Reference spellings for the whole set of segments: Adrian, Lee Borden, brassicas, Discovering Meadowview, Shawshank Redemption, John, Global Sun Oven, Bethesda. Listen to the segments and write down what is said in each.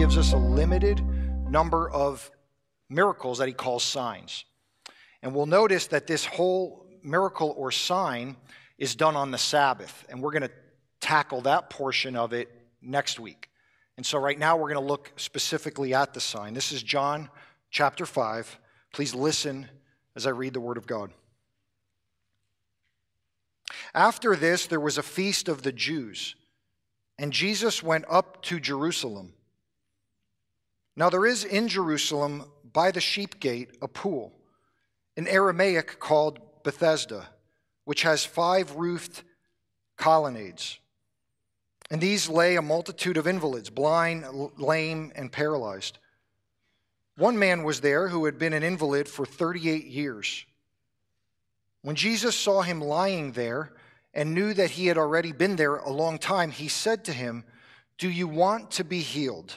gives us a limited number of miracles that he calls signs. And we'll notice that this whole miracle or sign is done on the Sabbath, and we're going to tackle that portion of it next week. And so right now we're going to look specifically at the sign. This is John chapter 5. Please listen as I read the Word of God. After this, there was a feast of the Jews, and Jesus went up to Jerusalem. Now there is in Jerusalem by the sheep gate a pool, in Aramaic called Bethesda, which has 5 roofed colonnades. And these lay a multitude of invalids, blind, lame, and paralyzed. One man was there who had been an invalid for 38 years. When Jesus saw him lying there and knew that he had already been there a long time, he said to him, "Do you want to be healed?"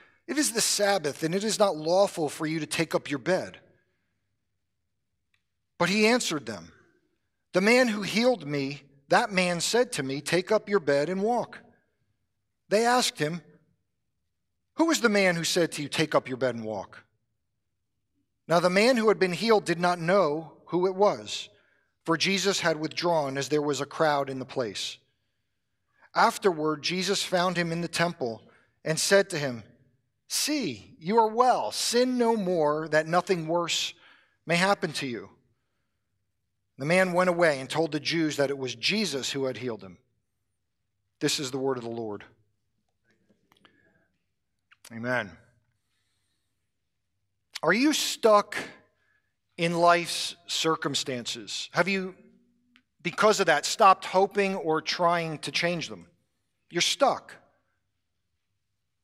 "It is the Sabbath, and it is not lawful for you to take up your bed." But he answered them, "The man who healed me, that man said to me, 'Take up your bed and walk.'" They asked him, "Who was the man who said to you, 'Take up your bed and walk'?" Now the man who had been healed did not know who it was, for Jesus had withdrawn as there was a crowd in the place. Afterward, Jesus found him in the temple and said to him, "See, you are well. Sin no more, that nothing worse may happen to you." The man went away and told the Jews that it was Jesus who had healed him. This is the word of the Lord. Amen. Are you stuck in life's circumstances? Have you, because of that, stopped hoping or trying to change them? You're stuck.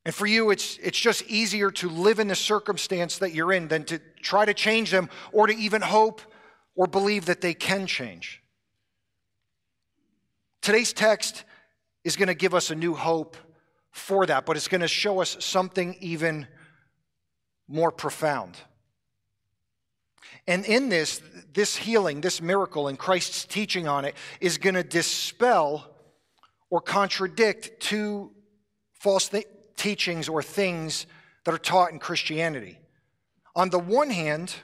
And for you, it's just easier to live in the circumstance that you're in than to try to change them or to even hope or believe that they can change. Today's text is going to give us a new hope for that, but it's going to show us something even more profound. And in this healing, this miracle, and Christ's teaching on it is going to dispel or contradict 2 false teachings or things that are taught in Christianity. On the one hand,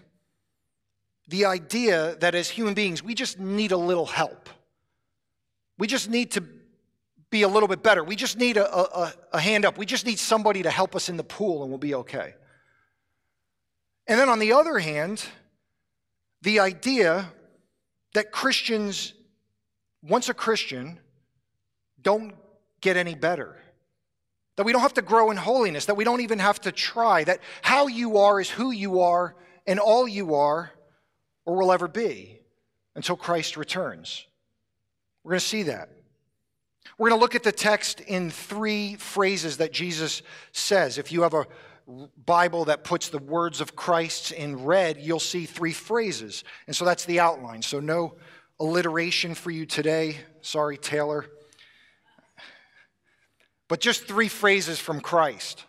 the idea that as human beings, we just need a little help. We just need to be a little bit better. We just need a hand up. We just need somebody to help us in the pool and we'll be okay. And then on the other hand, the idea that Christians, once a Christian, don't get any better. That we don't have to grow in holiness. That we don't even have to try. That how you are is who you are and all you are, or will ever be, until Christ returns. We're going to see that. We're going to look at the text in 3 phrases that Jesus says. If you have a Bible that puts the words of Christ in red, you'll see 3 phrases. And so that's the outline. So no alliteration for you today. Sorry, Taylor. But just 3 phrases from Christ.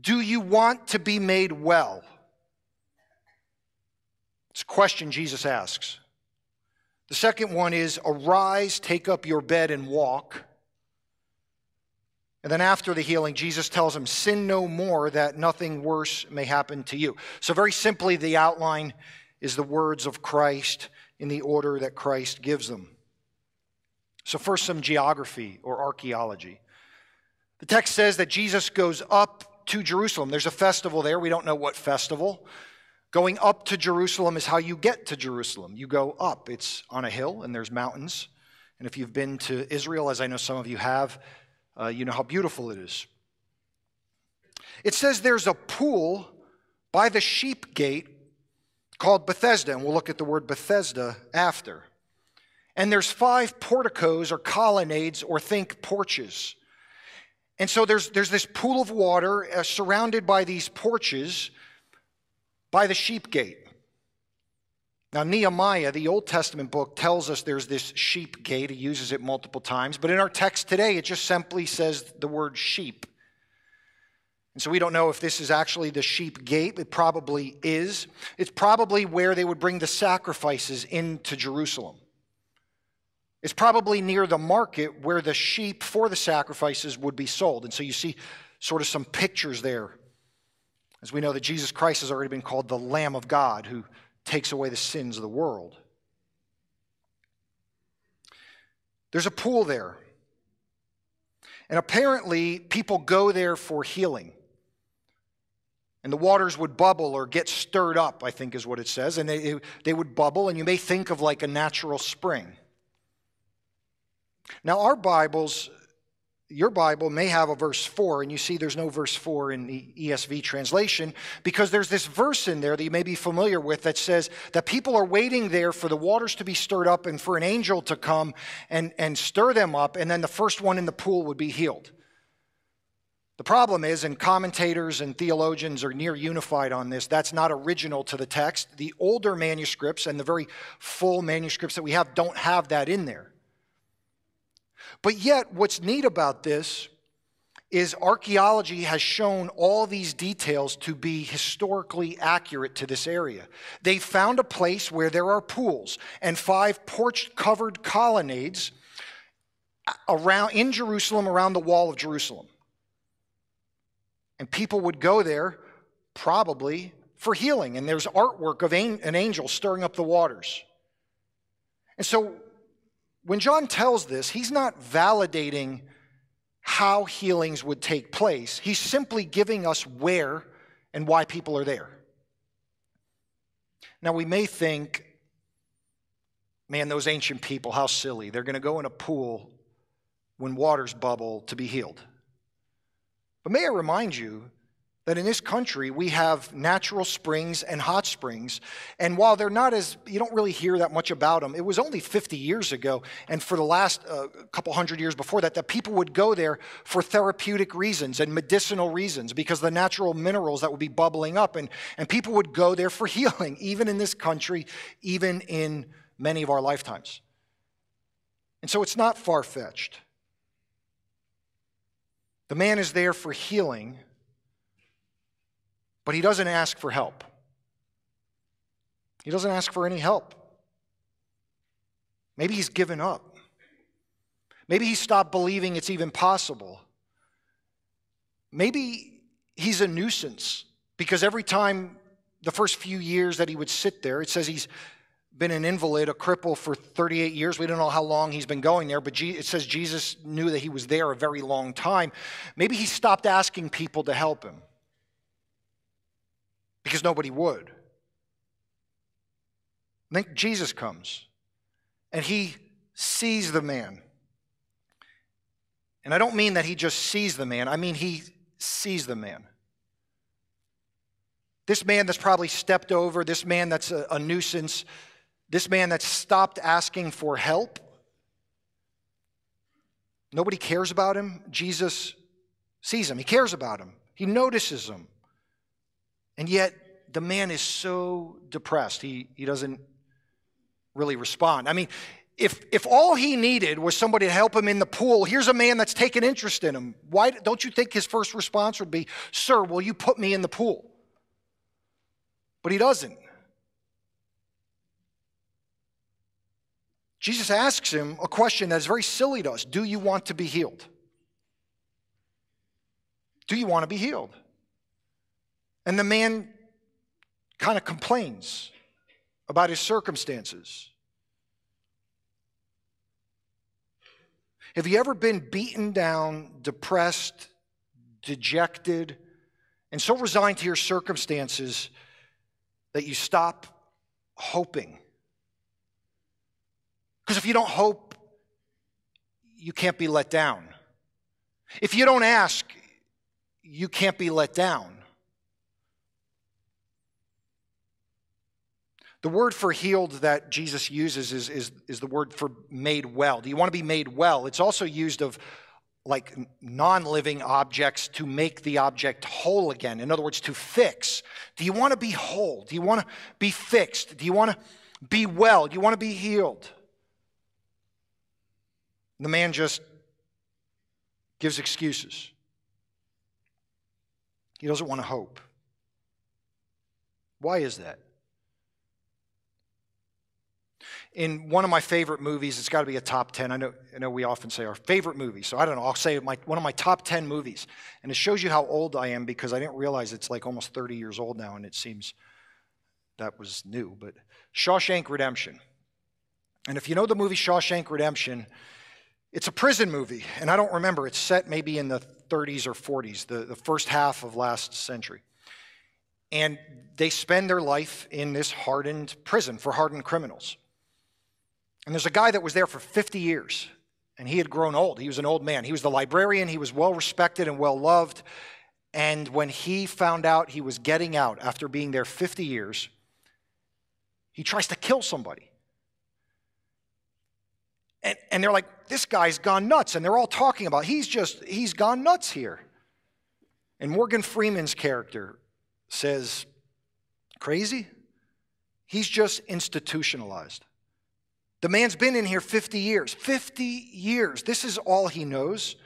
Do you want to be made well? It's a question Jesus asks. The second one is, arise, take up your bed, and walk. And then after the healing, Jesus tells him, sin no more, that nothing worse may happen to you. So very simply, the outline is the words of Christ in the order that Christ gives them. So first, some geography or archaeology. The text says that Jesus goes up to Jerusalem. There's a festival there. We don't know what festival. Going up to Jerusalem is how you get to Jerusalem. You go up. It's on a hill, and there's mountains. And if you've been to Israel, as I know some of you have, you know how beautiful it is. It says there's a pool by the sheep gate called Bethesda, and we'll look at the word Bethesda after. And there's 5 porticos or colonnades, or think porches. And so there's this pool of water surrounded by these porches by the sheep gate. Now, Nehemiah, the Old Testament book, tells us there's this sheep gate. He uses it multiple times. But in our text today, it just simply says the word sheep. And so we don't know if this is actually the sheep gate. It probably is. It's probably where they would bring the sacrifices into Jerusalem. It's probably near the market where the sheep for the sacrifices would be sold. And so you see sort of some pictures there. As we know that Jesus Christ has already been called the Lamb of God who takes away the sins of the world. There's a pool there. And apparently, people go there for healing. And the waters would bubble or get stirred up, I think is what it says. And they would bubble, and you may think of like a natural spring. Now, our Bibles, your Bible may have a verse 4, and you see there's no verse 4 in the ESV translation, because there's this verse in there that you may be familiar with that says that people are waiting there for the waters to be stirred up and for an angel to come and stir them up, and then the first one in the pool would be healed. The problem is, and commentators and theologians are near unified on this, that's not original to the text. The older manuscripts and the very full manuscripts that we have don't have that in there. But yet, what's neat about this is archaeology has shown all these details to be historically accurate to this area. They found a place where there are pools and 5 porch-covered colonnades around in Jerusalem, around the wall of Jerusalem. And people would go there, probably, for healing. And there's artwork of an angel stirring up the waters. And so when John tells this, he's not validating how healings would take place. He's simply giving us where and why people are there. Now, we may think, man, those ancient people, how silly. They're going to go in a pool when waters bubble to be healed. But may I remind you that in this country, we have natural springs and hot springs. And while they're not as, you don't really hear that much about them, it was only 50 years ago, and for the last couple hundred years before that, that people would go there for therapeutic reasons and medicinal reasons because of the natural minerals that would be bubbling up. And people would go there for healing, even in this country, even in many of our lifetimes. And so it's not far-fetched. The man is there for healing, but he doesn't ask for help. He doesn't ask for any help. Maybe he's given up. Maybe he stopped believing it's even possible. Maybe he's a nuisance because every time the first few years that he would sit there, it says he's been an invalid, a cripple for 38 years. We don't know how long he's been going there, but it says Jesus knew that he was there a very long time. Maybe he stopped asking people to help him, because nobody would. And then Jesus comes, and he sees the man. And I don't mean that he just sees the man. I mean he sees the man. This man that's probably stepped over, this man that's a nuisance, this man that's stopped asking for help. Nobody cares about him. Jesus sees him. He cares about him. He notices him. And yet, the man is so depressed, he doesn't really respond. I mean, if all he needed was somebody to help him in the pool, here's a man that's taken interest in him. Why don't you think his first response would be, "Sir, will you put me in the pool?" But he doesn't. Jesus asks him a question that is very silly to us. Do you want to be healed? Do you want to be healed? And the man kind of complains about his circumstances. Have you ever been beaten down, depressed, dejected, and so resigned to your circumstances that you stop hoping? Because if you don't hope, you can't be let down. If you don't ask, you can't be let down. The word for healed that Jesus uses is the word for made well. Do you want to be made well? It's also used of like non-living objects to make the object whole again. In other words, to fix. Do you want to be whole? Do you want to be fixed? Do you want to be well? Do you want to be healed? The man just gives excuses. He doesn't want to hope. Why is that? In one of my favorite movies, it's got to be a top 10. I know we often say our favorite movie, so I don't know. I'll say one of my top 10 movies. And it shows you how old I am because I didn't realize it's like almost 30 years old now, and it seems that was new. But Shawshank Redemption. And if you know the movie Shawshank Redemption, it's a prison movie. And I don't remember. It's set maybe in the 30s or 40s, the first half of last century. And they spend their life in this hardened prison for hardened criminals. And there's a guy that was there for 50 years, and he had grown old. He was an old man. He was the librarian. He was well-respected and well-loved. And when he found out he was getting out after being there 50 years, he tries to kill somebody. And they're like, this guy's gone nuts. And they're all talking about, he's gone nuts here. And Morgan Freeman's character says, crazy? He's just institutionalized. The man's been in here 50 years. 50 years. This is all he knows.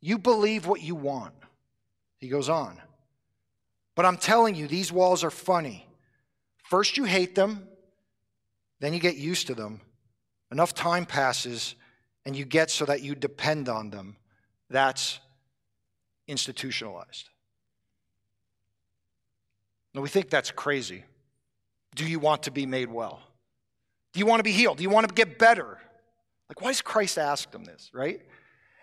You believe what you want. He goes on. But I'm telling you, these walls are funny. First you hate them. Then you get used to them. Enough time passes, and you get so that you depend on them. That's institutionalized. Now, we think that's crazy. Do you want to be made well? Do you want to be healed? Do you want to get better? Like, why does Christ ask them this, right?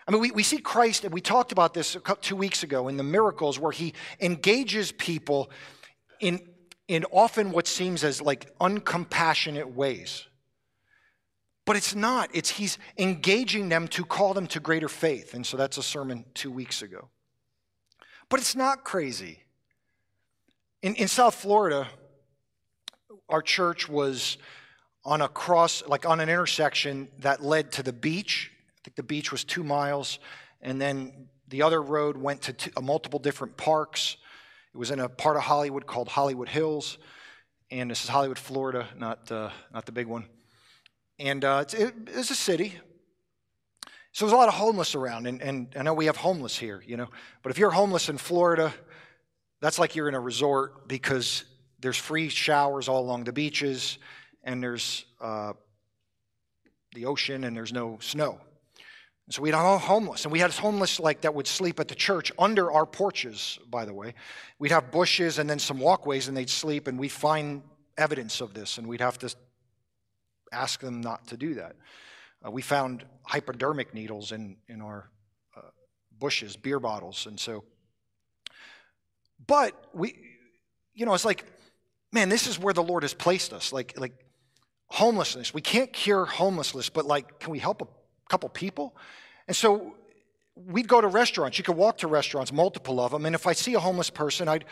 I mean, we see Christ, and we talked about this 2 weeks ago in the miracles where he engages people in often what seems as like uncompassionate ways. But it's not. It's he's engaging them to call them to greater faith. And so that's a sermon 2 weeks ago. But it's not crazy. In South Florida, our church was on a cross, like on an intersection that led to the beach. I think the beach was 2 miles, and then the other road went to multiple different parks. It was in a part of Hollywood called Hollywood Hills, and this is Hollywood, Florida, not the big one. And it's a city, so there's a lot of homeless around, and I know we have homeless here, you know. But if you're homeless in Florida, that's like you're in a resort because there's free showers all along the beaches. And there's the ocean, and there's no snow. And so we had all homeless. And we had homeless like that would sleep at the church under our porches, by the way. We'd have bushes and then some walkways, and they'd sleep. And we'd find evidence of this, and we'd have to ask them not to do that. We found hypodermic needles in our bushes, beer bottles. And so, but we, you know, it's like, man, this is where the Lord has placed us, like homelessness. We can't cure homelessness, but like, can we help a couple people? And so we'd go to restaurants. You could walk to restaurants, multiple of them. And if I see a homeless person, I'd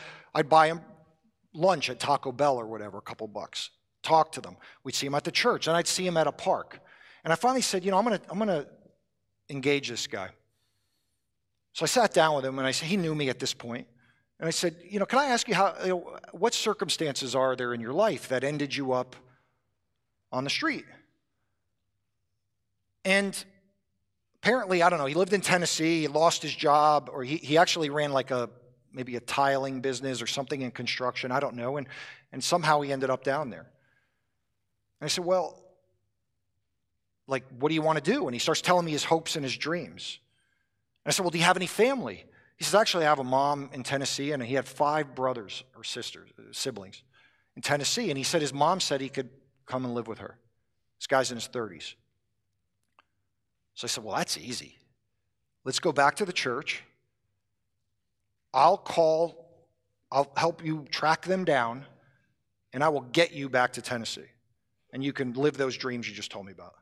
buy them lunch at Taco Bell or whatever, a couple bucks. Talk to them. We'd see them at the church, and I'd see them at a park. And I finally said, you know, I'm gonna engage this guy. So I sat down with him, and I said, he knew me at this point. And I said, you know, can I ask you how, you know, what circumstances are there in your life that ended you up on the street? And apparently, I don't know, he lived in Tennessee, he lost his job, or he actually ran like maybe a tiling business or something in construction, I don't know, and somehow he ended up down there. And I said, well, like, what do you want to do? And he starts telling me his hopes and his dreams. And I said, well, do you have any family? He says, actually, I have a mom in Tennessee, and he had 5 brothers or sisters, siblings in Tennessee. And he said his mom said he could come and live with her. This guy's in his 30s. So I said, well, that's easy. Let's go back to the church. I'll help you track them down, and I will get you back to Tennessee. And you can live those dreams you just told me about.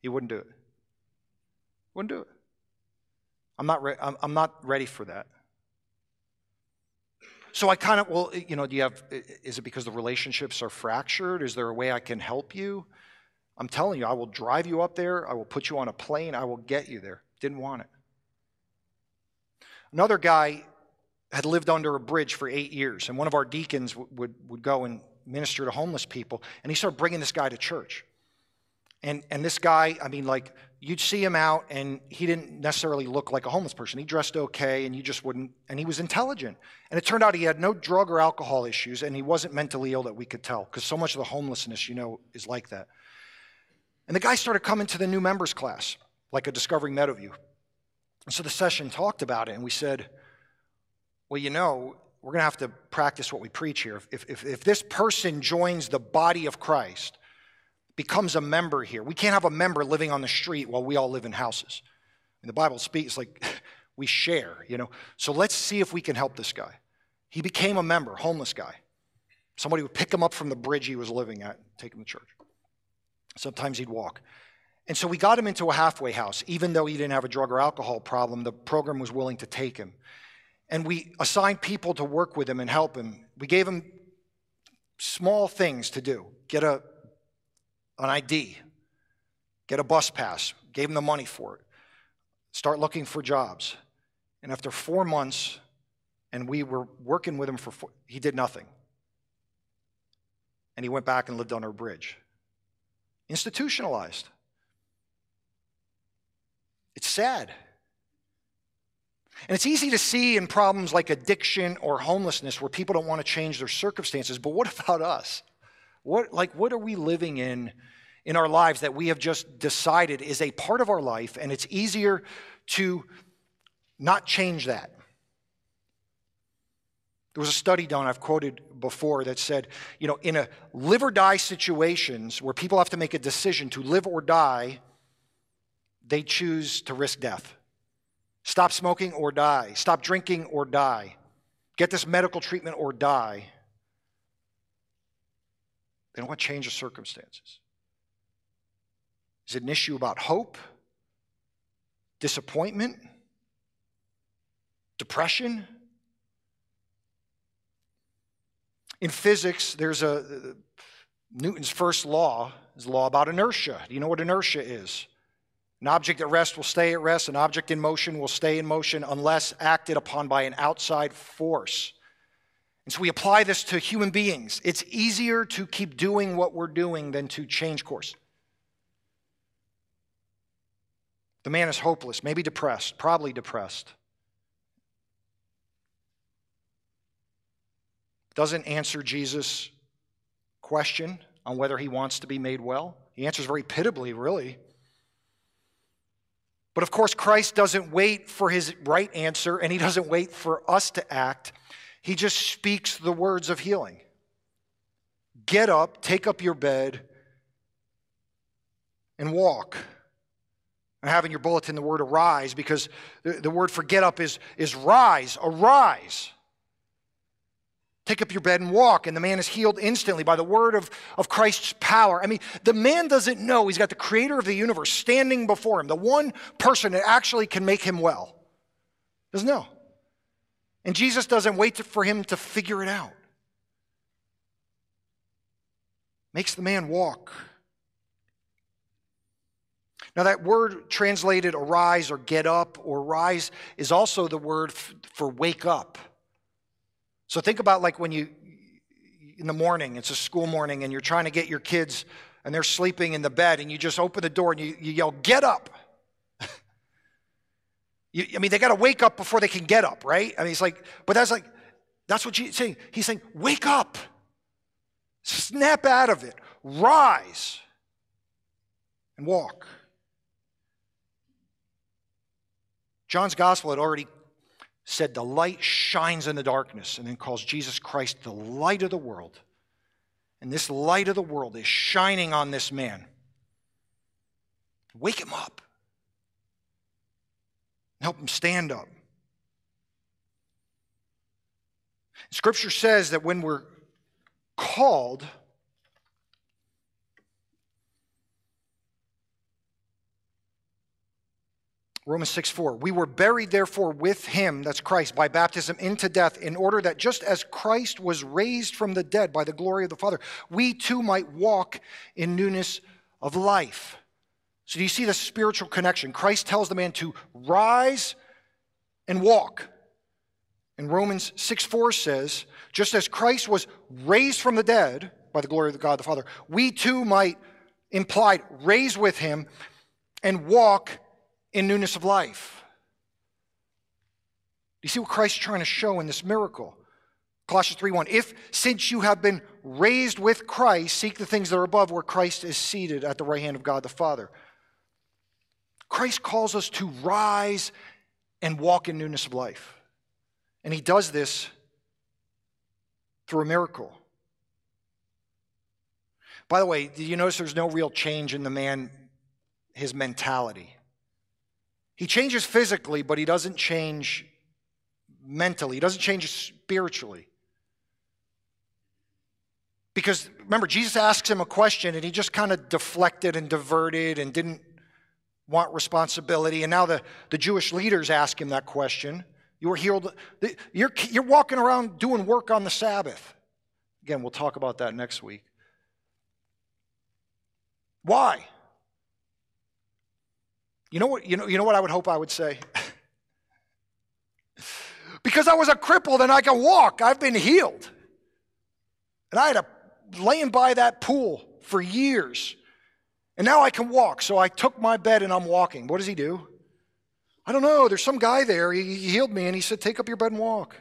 He wouldn't do it. Wouldn't do it. I'm not ready for that. So I kind of, well, you know, is it because the relationships are fractured? Is there a way I can help you? I'm telling you, I will drive you up there. I will put you on a plane. I will get you there. Didn't want it. Another guy had lived under a bridge for 8 years, and one of our deacons would go and minister to homeless people, and he started bringing this guy to church. And this guy, I mean, like, you'd see him out, and he didn't necessarily look like a homeless person. He dressed okay, and you just wouldn't, and he was intelligent. And it turned out he had no drug or alcohol issues, and he wasn't mentally ill that we could tell, because so much of the homelessness, you know, is like that. And the guy started coming to the new members class, like a Discovering Meadowview. And so the session talked about it, and we said, well, you know, we're going to have to practice what we preach here. If this person joins the body of Christ, becomes a member here, we can't have a member living on the street while we all live in houses. And the Bible speaks like we share, you know. So let's see if we can help this guy. He became a member, homeless guy. Somebody would pick him up from the bridge he was living at, take him to church. Sometimes he'd walk. And so we got him into a halfway house. Even though he didn't have a drug or alcohol problem, the program was willing to take him. And we assigned people to work with him and help him. We gave him small things to do. Get an ID. Get a bus pass. Gave him the money for it. Start looking for jobs. And after 4 months, and we were working with him for he did nothing. And he went back and lived under a bridge. Institutionalized. It's sad. And it's easy to see in problems like addiction or homelessness where people don't want to change their circumstances, but what about us? What are we living in our lives that we have just decided is a part of our life, and it's easier to not change that? There was a study done, I've quoted before, that said, you know, in a live or die situations where people have to make a decision to live or die, they choose to risk death. Stop smoking or die. Stop drinking or die. Get this medical treatment or die. They don't want to change the circumstances. Is it an issue about hope? Disappointment? Depression? In physics, there's Newton's first law is the law about inertia. Do you know what inertia is? An object at rest will stay at rest. An object in motion will stay in motion unless acted upon by an outside force. And so we apply this to human beings. It's easier to keep doing what we're doing than to change course. The man is hopeless, maybe depressed, probably depressed. Doesn't answer Jesus' question on whether he wants to be made well. He answers very pitiably, really. But of course, Christ doesn't wait for his right answer, and he doesn't wait for us to act. He just speaks the words of healing. Get up, take up your bed, and walk. I have in your bulletin the word arise, because the word for get up is rise, arise. Take up your bed and walk, and the man is healed instantly by the word of Christ's power. I mean, the man doesn't know he's got the creator of the universe standing before him, the one person that actually can make him well. Doesn't know. And Jesus doesn't wait for him to figure it out. Makes the man walk. Now that word translated arise or get up or rise is also the word for wake up. So think about like when you, in the morning, it's a school morning and you're trying to get your kids and they're sleeping in the bed and you just open the door and you yell, get up. I mean, they got to wake up before they can get up, right? I mean, it's like, but that's like, that's what Jesus is saying. He's saying, wake up. Snap out of it. Rise. And walk. John's gospel had already said the light shines in the darkness, and then calls Jesus Christ the light of the world. And this light of the world is shining on this man. Wake him up. Help him stand up. Scripture says that when we're called, Romans 6:4, we were buried therefore with him, that's Christ, by baptism into death, in order that just as Christ was raised from the dead by the glory of the Father, we too might walk in newness of life. So do you see the spiritual connection? Christ tells the man to rise and walk. And Romans 6:4 says, just as Christ was raised from the dead by the glory of God the Father, we too might, implied, raise with him and walk in newness of life. You see what Christ's trying to show in this miracle? Colossians 3:1, if since you have been raised with Christ, seek the things that are above where Christ is seated at the right hand of God the Father. Christ calls us to rise and walk in newness of life. And he does this through a miracle. By the way, do you notice there's no real change in the man, his mentality? He changes physically, but he doesn't change mentally. He doesn't change spiritually. Because remember, Jesus asks him a question and he just kind of deflected and diverted and didn't want responsibility. And now the Jewish leaders ask him that question. You were healed. You're walking around doing work on the Sabbath. Again, we'll talk about that next week. Why? You know what I would hope I would say? Because I was a cripple and I can walk. I've been healed. And I had a laying by that pool for years. And now I can walk. So I took my bed and I'm walking. What does he do? I don't know. There's some guy there. He healed me and he said, take up your bed and walk.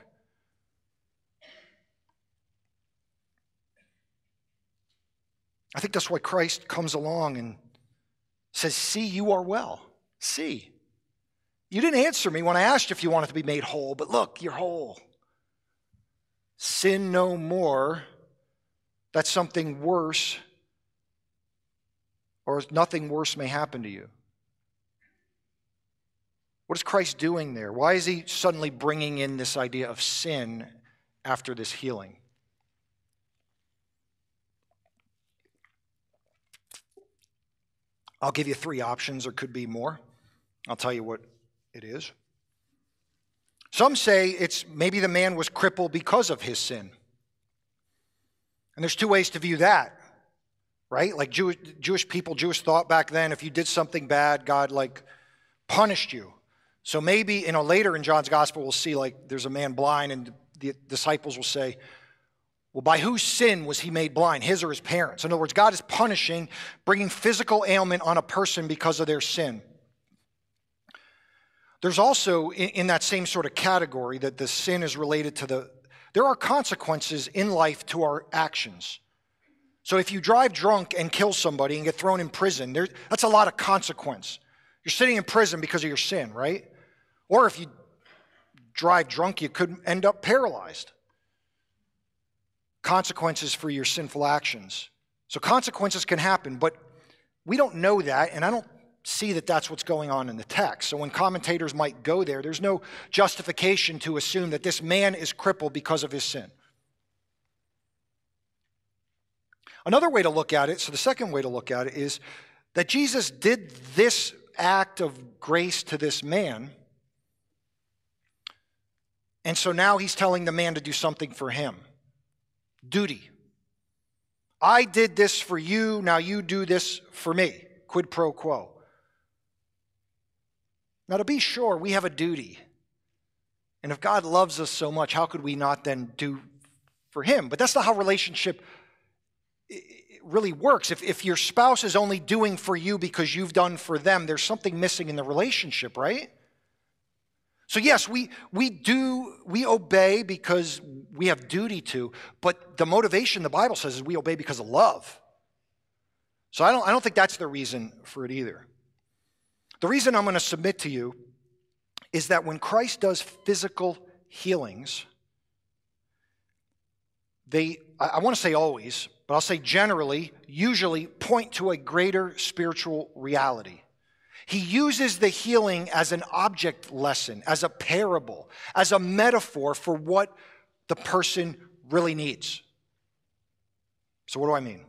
I think that's why Christ comes along and says, see, you are well. See. You didn't answer me when I asked you if you wanted to be made whole, but look, you're whole. Sin no more. That's something worse, or nothing worse may happen to you. What is Christ doing there? Why is he suddenly bringing in this idea of sin after this healing? I'll give you three options, or could be more. I'll tell you what it is. Some say it's maybe the man was crippled because of his sin. And there's two ways to view that, right? Like Jewish people, Jewish thought back then, if you did something bad, God like punished you. So maybe, later in John's gospel, we'll see like there's a man blind and the disciples will say, well, by whose sin was he made blind, his or his parents? In other words, God is punishing, bringing physical ailment on a person because of their sin. There's also, in that same sort of category, that the sin is related to there are consequences in life to our actions. So if you drive drunk and kill somebody and get thrown in prison, that's a lot of consequence. You're sitting in prison because of your sin, right? Or if you drive drunk, you could end up paralyzed. Consequences for your sinful actions. So consequences can happen, but we don't know that, and I don't see that that's what's going on in the text. So when commentators might go there, there's no justification to assume that this man is crippled because of his sin. Another way to look at it, so the second way to look at it, is that Jesus did this act of grace to this man, and so now he's telling the man to do something for him. Duty. I did this for you, now you do this for me. Quid pro quo. Now, to be sure, we have a duty. And if God loves us so much, how could we not then do for him? But that's not how relationship really works. If your spouse is only doing for you because you've done for them, there's something missing in the relationship, right? So yes, we obey because we have duty to, but the motivation the Bible says is we obey because of love. So I don't think that's the reason for it either. The reason I'm going to submit to you is that when Christ does physical healings, I want to say always, but I'll say generally, usually point to a greater spiritual reality. He uses the healing as an object lesson, as a parable, as a metaphor for what the person really needs. So what do I mean?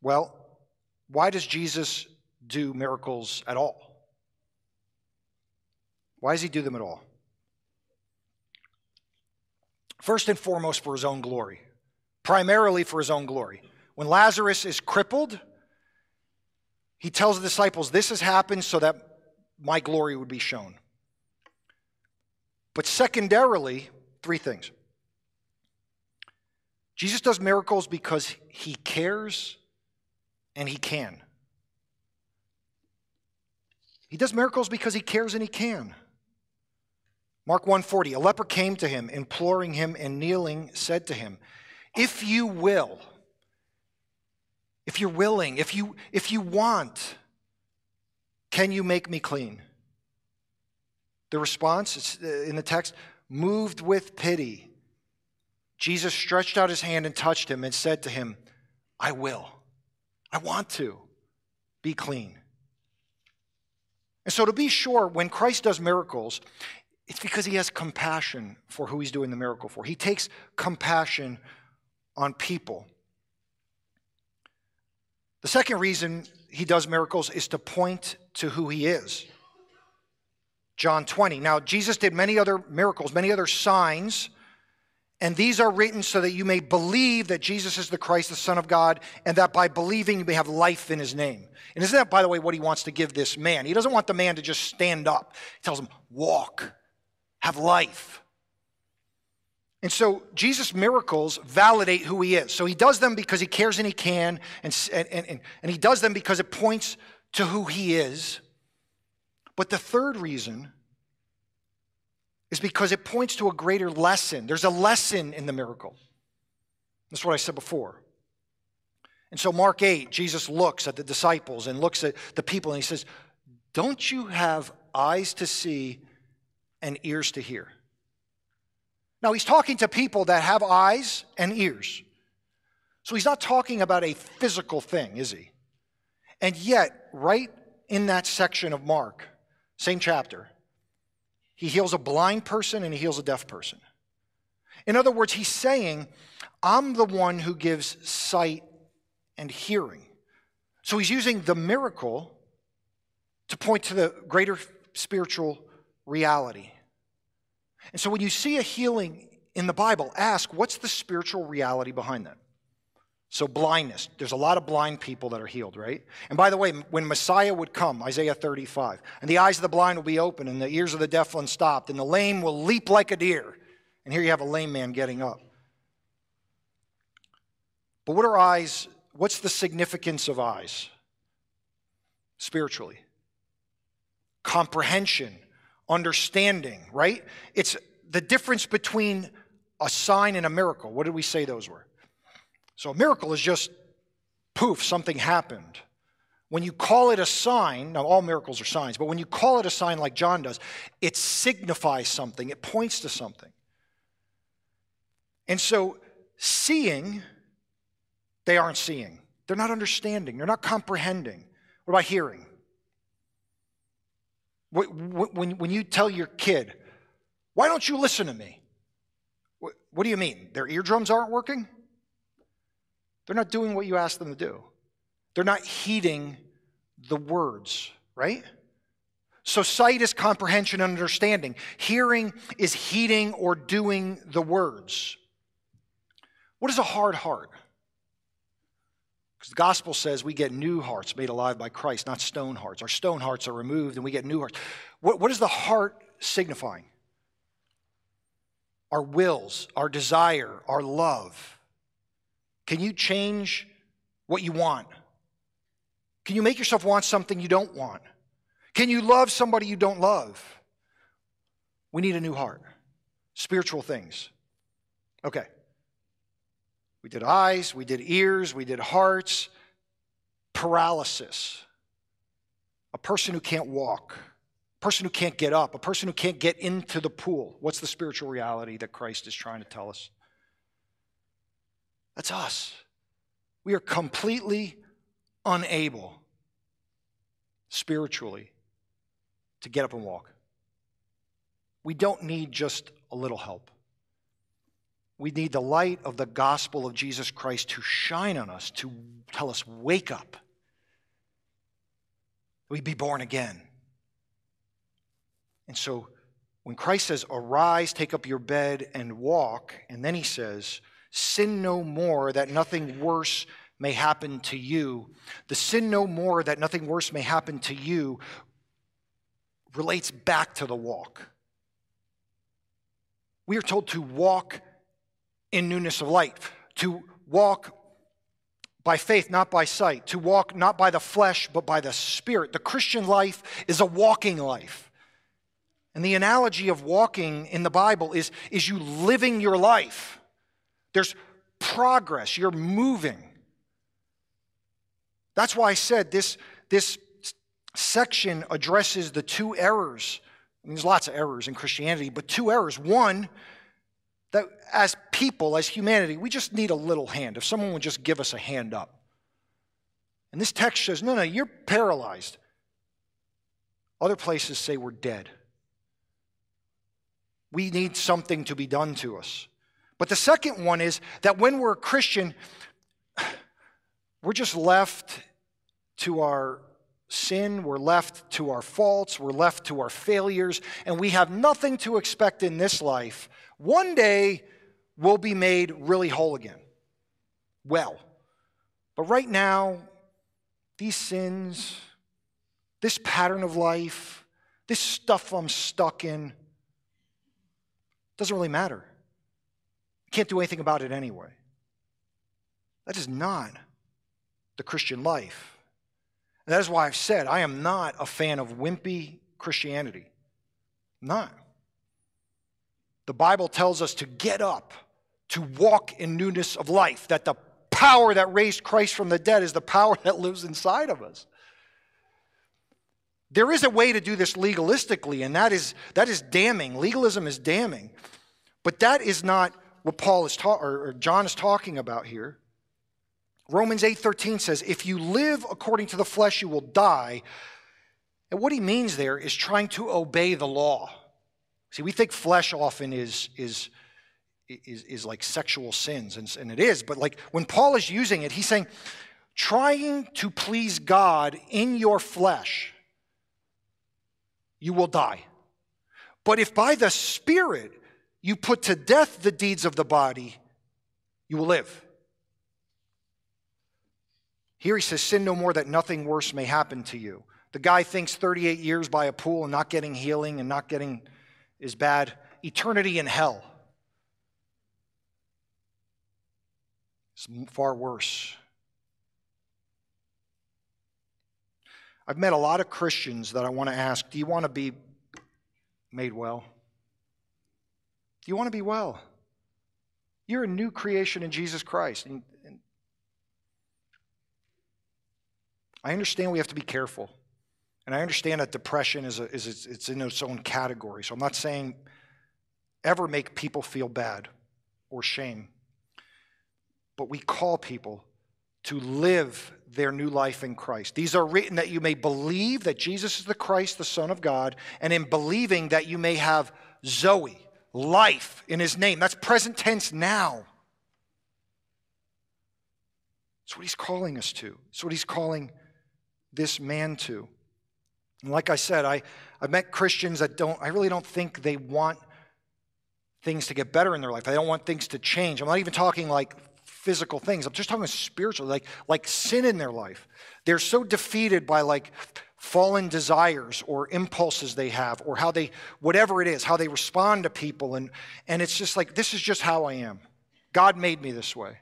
Well, why does Jesus do miracles at all? Why does he do them at all? First and foremost, for his own glory. Primarily for his own glory. When Lazarus is crippled, He tells the disciples, this has happened so that my glory would be shown. But secondarily, three things. Jesus does miracles because he cares and he can. He does miracles because he cares and he can. Mark 1:40, a leper came to him, imploring him and kneeling, said to him, if you will, if you're willing, if you want, can you make me clean? The response is in the text, moved with pity, Jesus stretched out his hand and touched him and said to him, I will. I want to be clean. And so to be sure, when Christ does miracles, it's because he has compassion for who he's doing the miracle for. He takes compassion on people. The second reason he does miracles is to point to who he is. John 20. Now, Jesus did many other miracles, many other signs, and these are written so that you may believe that Jesus is the Christ, the Son of God, and that by believing you may have life in his name. And isn't that, by the way, what he wants to give this man? He doesn't want the man to just stand up. He tells him, walk, have life. And so Jesus' miracles validate who he is. So he does them because he cares and he can, and he does them because it points to who he is. But the third reason is because it points to a greater lesson. There's a lesson in the miracle. That's what I said before. And so Mark 8, Jesus looks at the disciples and looks at the people and he says, don't you have eyes to see and ears to hear? Now he's talking to people that have eyes and ears. So he's not talking about a physical thing, is he? And yet, right in that section of Mark, same chapter, he heals a blind person and he heals a deaf person. In other words, he's saying, I'm the one who gives sight and hearing. So he's using the miracle to point to the greater spiritual reality. And so when you see a healing in the Bible, ask, what's the spiritual reality behind that? So blindness, there's a lot of blind people that are healed, right? And by the way, when Messiah would come, Isaiah 35, and the eyes of the blind will be open, and the ears of the deaf unstopped, and the lame will leap like a deer. And here you have a lame man getting up. But what are eyes? What's the significance of eyes spiritually? Comprehension, understanding, right? It's the difference between a sign and a miracle. What did we say those were? So a miracle is just, poof, something happened. When you call it a sign, now all miracles are signs, but when you call it a sign like John does, it signifies something, it points to something. And so seeing, they aren't seeing. They're not understanding. They're not comprehending. What about hearing? When you tell your kid, why don't you listen to me? What do you mean? Their eardrums aren't working? They're not doing what you ask them to do. They're not heeding the words, right? So sight is comprehension and understanding. Hearing is heeding or doing the words. What is a hard heart? Because the gospel says we get new hearts made alive by Christ, not stone hearts. Our stone hearts are removed and we get new hearts. What is the heart signifying? Our wills, our desire, our love. Can you change what you want? Can you make yourself want something you don't want? Can you love somebody you don't love? We need a new heart. Spiritual things. Okay. We did eyes, we did ears, we did hearts. Paralysis. A person who can't walk. A person who can't get up. A person who can't get into the pool. What's the spiritual reality that Christ is trying to tell us? That's us. We are completely unable spiritually to get up and walk. We don't need just a little help. We need the light of the gospel of Jesus Christ to shine on us, to tell us, wake up. We'd be born again. And so when Christ says, arise, take up your bed and walk, and then he says, sin no more, that nothing worse may happen to you, the sin no more that nothing worse may happen to you relates back to the walk. We are told to walk in newness of life, to walk by faith, not by sight, to walk not by the flesh, but by the Spirit. The Christian life is a walking life. And the analogy of walking in the Bible is you living your life. There's progress. You're moving. That's why I said this section addresses the two errors. I mean, there's lots of errors in Christianity, but two errors. One, that as people, as humanity, we just need a little hand. If someone would just give us a hand up. And this text says, no, you're paralyzed. Other places say we're dead. We need something to be done to us. But the second one is that when we're a Christian, we're just left to our sin, we're left to our faults, we're left to our failures, and we have nothing to expect in this life. One day, we'll be made really whole again. But right now, these sins, this pattern of life, this stuff I'm stuck in, doesn't really matter. Can't do anything about it anyway. That is not the Christian life. And that is why I've said I am not a fan of wimpy Christianity. Not. The Bible tells us to get up, to walk in newness of life, that the power that raised Christ from the dead is the power that lives inside of us. There is a way to do this legalistically, and that is damning. Legalism is damning. But that is not what John is talking about here. Romans 8:13 says, if you live according to the flesh, you will die. And what he means there is trying to obey the law. See, we think flesh often is like sexual sins, and it is. But like when Paul is using it, he's saying, trying to please God in your flesh, you will die. But if by the Spirit you put to death the deeds of the body, you will live. Here he says, sin no more that nothing worse may happen to you. The guy thinks 38 years by a pool and not getting healing and not getting is bad. Eternity in hell. It's far worse. I've met a lot of Christians that I want to ask, do you want to be made well? Do you want to be well? You're a new creation in Jesus Christ. And I understand we have to be careful, and I understand that depression is in its own category, so I'm not saying ever make people feel bad or shame, but we call people to live their new life in Christ. These are written that you may believe that Jesus is the Christ, the Son of God, and in believing that you may have Zoe, life in his name. That's present tense now. That's what he's calling us to. That's what he's calling this man to. And like I said, I've met Christians that I really don't think they want things to get better in their life. They don't want things to change. I'm not even talking like physical things. I'm just talking spiritual, like sin in their life. They're so defeated by like fallen desires or impulses they have, or how they, whatever it is, how they respond to people. And it's just like, this is just how I am. God made me this way.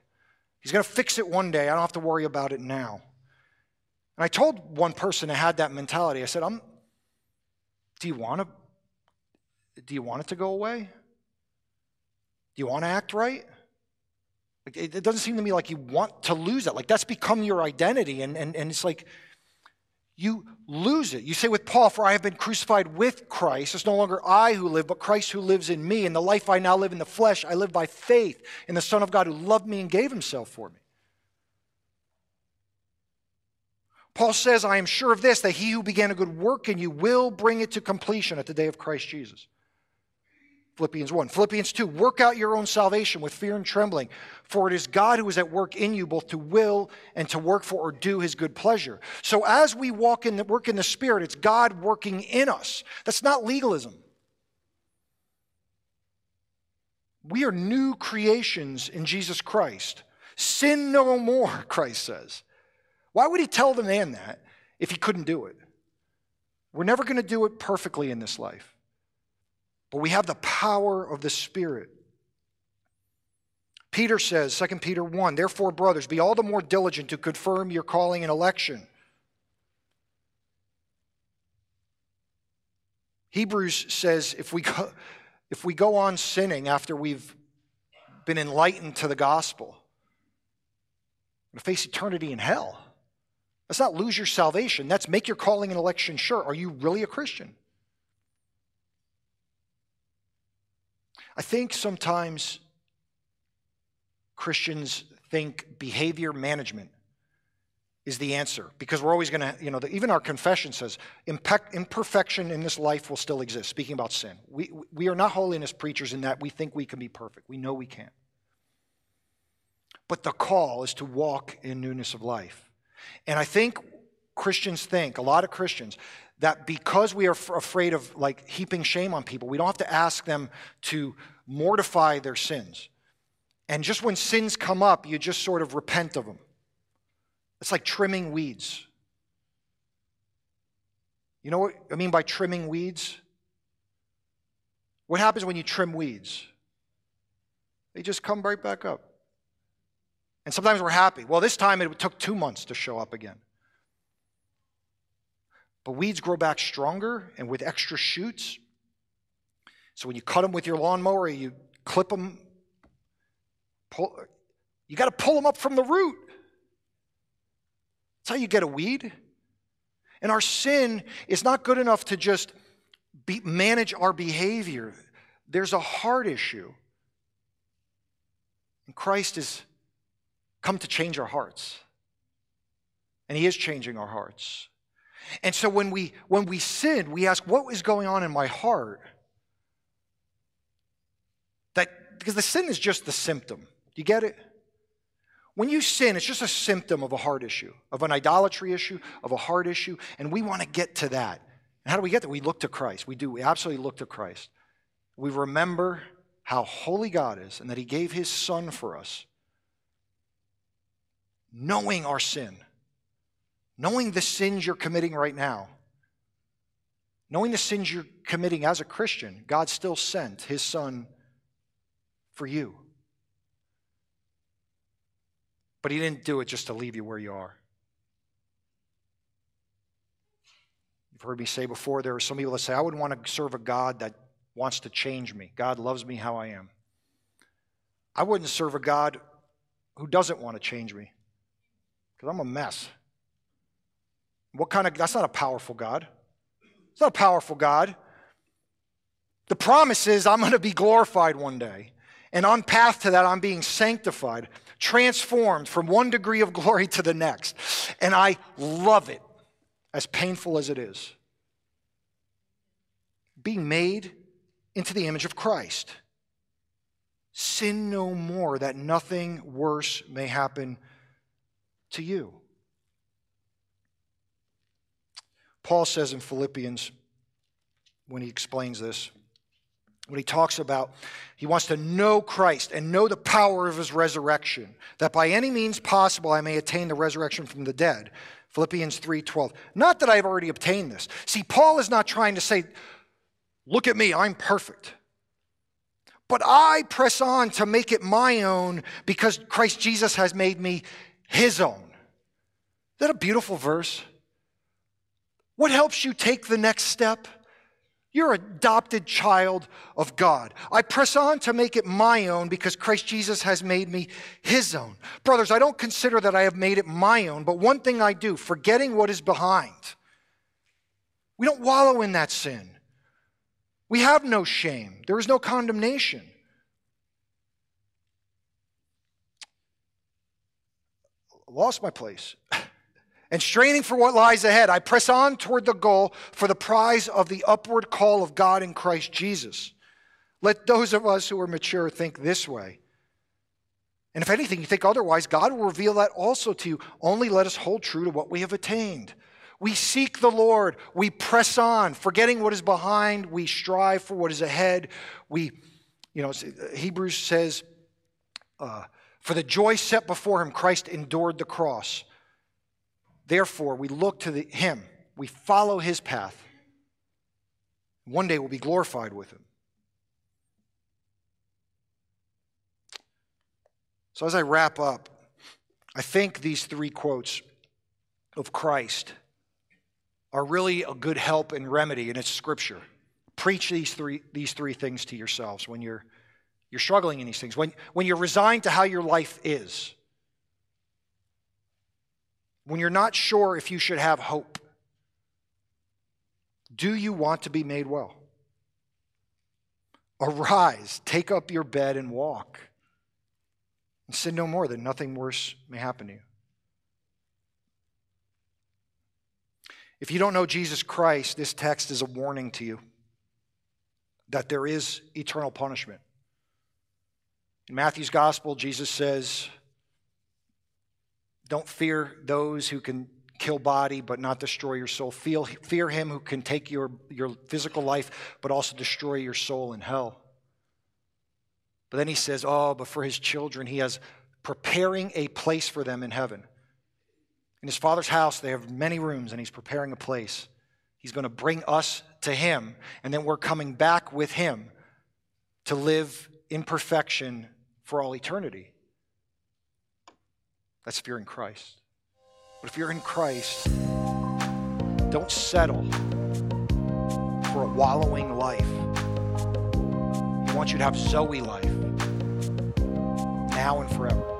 He's going to fix it one day. I don't have to worry about it now. And I told one person that had that mentality, I said, do you want it to go away? Do you want to act right? Like, it doesn't seem to me like you want to lose that. Like, that's become your identity. And it's like, you lose it. You say with Paul, for I have been crucified with Christ. It's no longer I who live, but Christ who lives in me. And the life I now live in the flesh, I live by faith in the Son of God who loved me and gave himself for me. Paul says, I am sure of this, that he who began a good work in you will bring it to completion at the day of Christ Jesus. Philippians 1. Philippians 2, work out your own salvation with fear and trembling, for it is God who is at work in you both to will and to work for or do his good pleasure. So as we work in the Spirit, it's God working in us. That's not legalism. We are new creations in Jesus Christ. Sin no more, Christ says. Why would he tell the man that if he couldn't do it? We're never going to do it perfectly in this life. But we have the power of the Spirit. Peter says, 2 Peter 1, therefore, brothers, be all the more diligent to confirm your calling and election. Hebrews says if we go on sinning after we've been enlightened to the gospel, we're going to face eternity in hell. That's not lose your salvation. That's make your calling and election sure. Are you really a Christian? I think sometimes Christians think behavior management is the answer because we're always going to, even our confession says imperfection in this life will still exist. Speaking about sin, we are not holiness preachers in that we think we can be perfect. We know we can't. But the call is to walk in newness of life. And I think Christians think, a lot of Christians, that because we are afraid of like heaping shame on people, we don't have to ask them to mortify their sins. And just when sins come up, you just sort of repent of them. It's like trimming weeds. You know what I mean by trimming weeds? What happens when you trim weeds? They just come right back up. And sometimes we're happy. Well, this time it took 2 months to show up again. But weeds grow back stronger and with extra shoots. So when you cut them with your lawnmower, or you clip them, you got to pull them up from the root. That's how you get a weed. And our sin is not good enough to just manage our behavior. There's a heart issue. And Christ has come to change our hearts. And he is changing our hearts. And so when we sin, we ask, what is going on in my heart? Because the sin is just the symptom. Do you get it? When you sin, it's just a symptom of a heart issue, of an idolatry issue, of a heart issue, and we want to get to that. And how do we get there? We look to Christ. We do. We absolutely look to Christ. We remember how holy God is and that he gave his son for us. Knowing our sin, knowing the sins you're committing right now, knowing the sins you're committing as a Christian, God still sent his son for you. But he didn't do it just to leave you where you are. You've heard me say before, there are some people that say, I wouldn't want to serve a God that wants to change me. God loves me how I am. I wouldn't serve a God who doesn't want to change me because I'm a mess. That's not a powerful God. It's not a powerful God. The promise is I'm going to be glorified one day. And on path to that, I'm being sanctified, transformed from one degree of glory to the next. And I love it, as painful as it is. Being made into the image of Christ. Sin no more, that nothing worse may happen to you. Paul says in Philippians, when he explains this, when he talks about, he wants to know Christ and know the power of his resurrection, that by any means possible I may attain the resurrection from the dead. Philippians 3:12. Not that I've already obtained this. See, Paul is not trying to say, look at me, I'm perfect. But I press on to make it my own because Christ Jesus has made me his own. Isn't that a beautiful verse? What helps you take the next step? You're an adopted child of God. I press on to make it my own because Christ Jesus has made me his own. Brothers, I don't consider that I have made it my own, but one thing I do, forgetting what is behind. We don't wallow in that sin. We have no shame. There is no condemnation. Lost my place. And straining for what lies ahead, I press on toward the goal for the prize of the upward call of God in Christ Jesus. Let those of us who are mature think this way. And if anything, you think otherwise, God will reveal that also to you. Only let us hold true to what we have attained. We seek the Lord. We press on, forgetting what is behind. We strive for what is ahead. Hebrews says, For the joy set before him, Christ endured the cross. Therefore, we look to him. We follow his path. One day we'll be glorified with him. So as I wrap up, I think these three quotes of Christ are really a good help and remedy, and it's Scripture. Preach these three things to yourselves when you're struggling in these things, when you're resigned to how your life is, when you're not sure if you should have hope. Do you want to be made well? Arise, take up your bed and walk, and sin no more that nothing worse may happen to you. If you don't know Jesus Christ, this text is a warning to you that there is eternal punishment. In Matthew's gospel, Jesus says, don't fear those who can kill body but not destroy your soul. Fear him who can take your physical life but also destroy your soul in hell. But then he says, but for his children, he has preparing a place for them in heaven. In his Father's house, they have many rooms, and he's preparing a place. He's going to bring us to him, and then we're coming back with him to live in perfection for all eternity. That's if you're in Christ. But if you're in Christ, don't settle for a wallowing life. He wants you to have Zoe life, now and forever.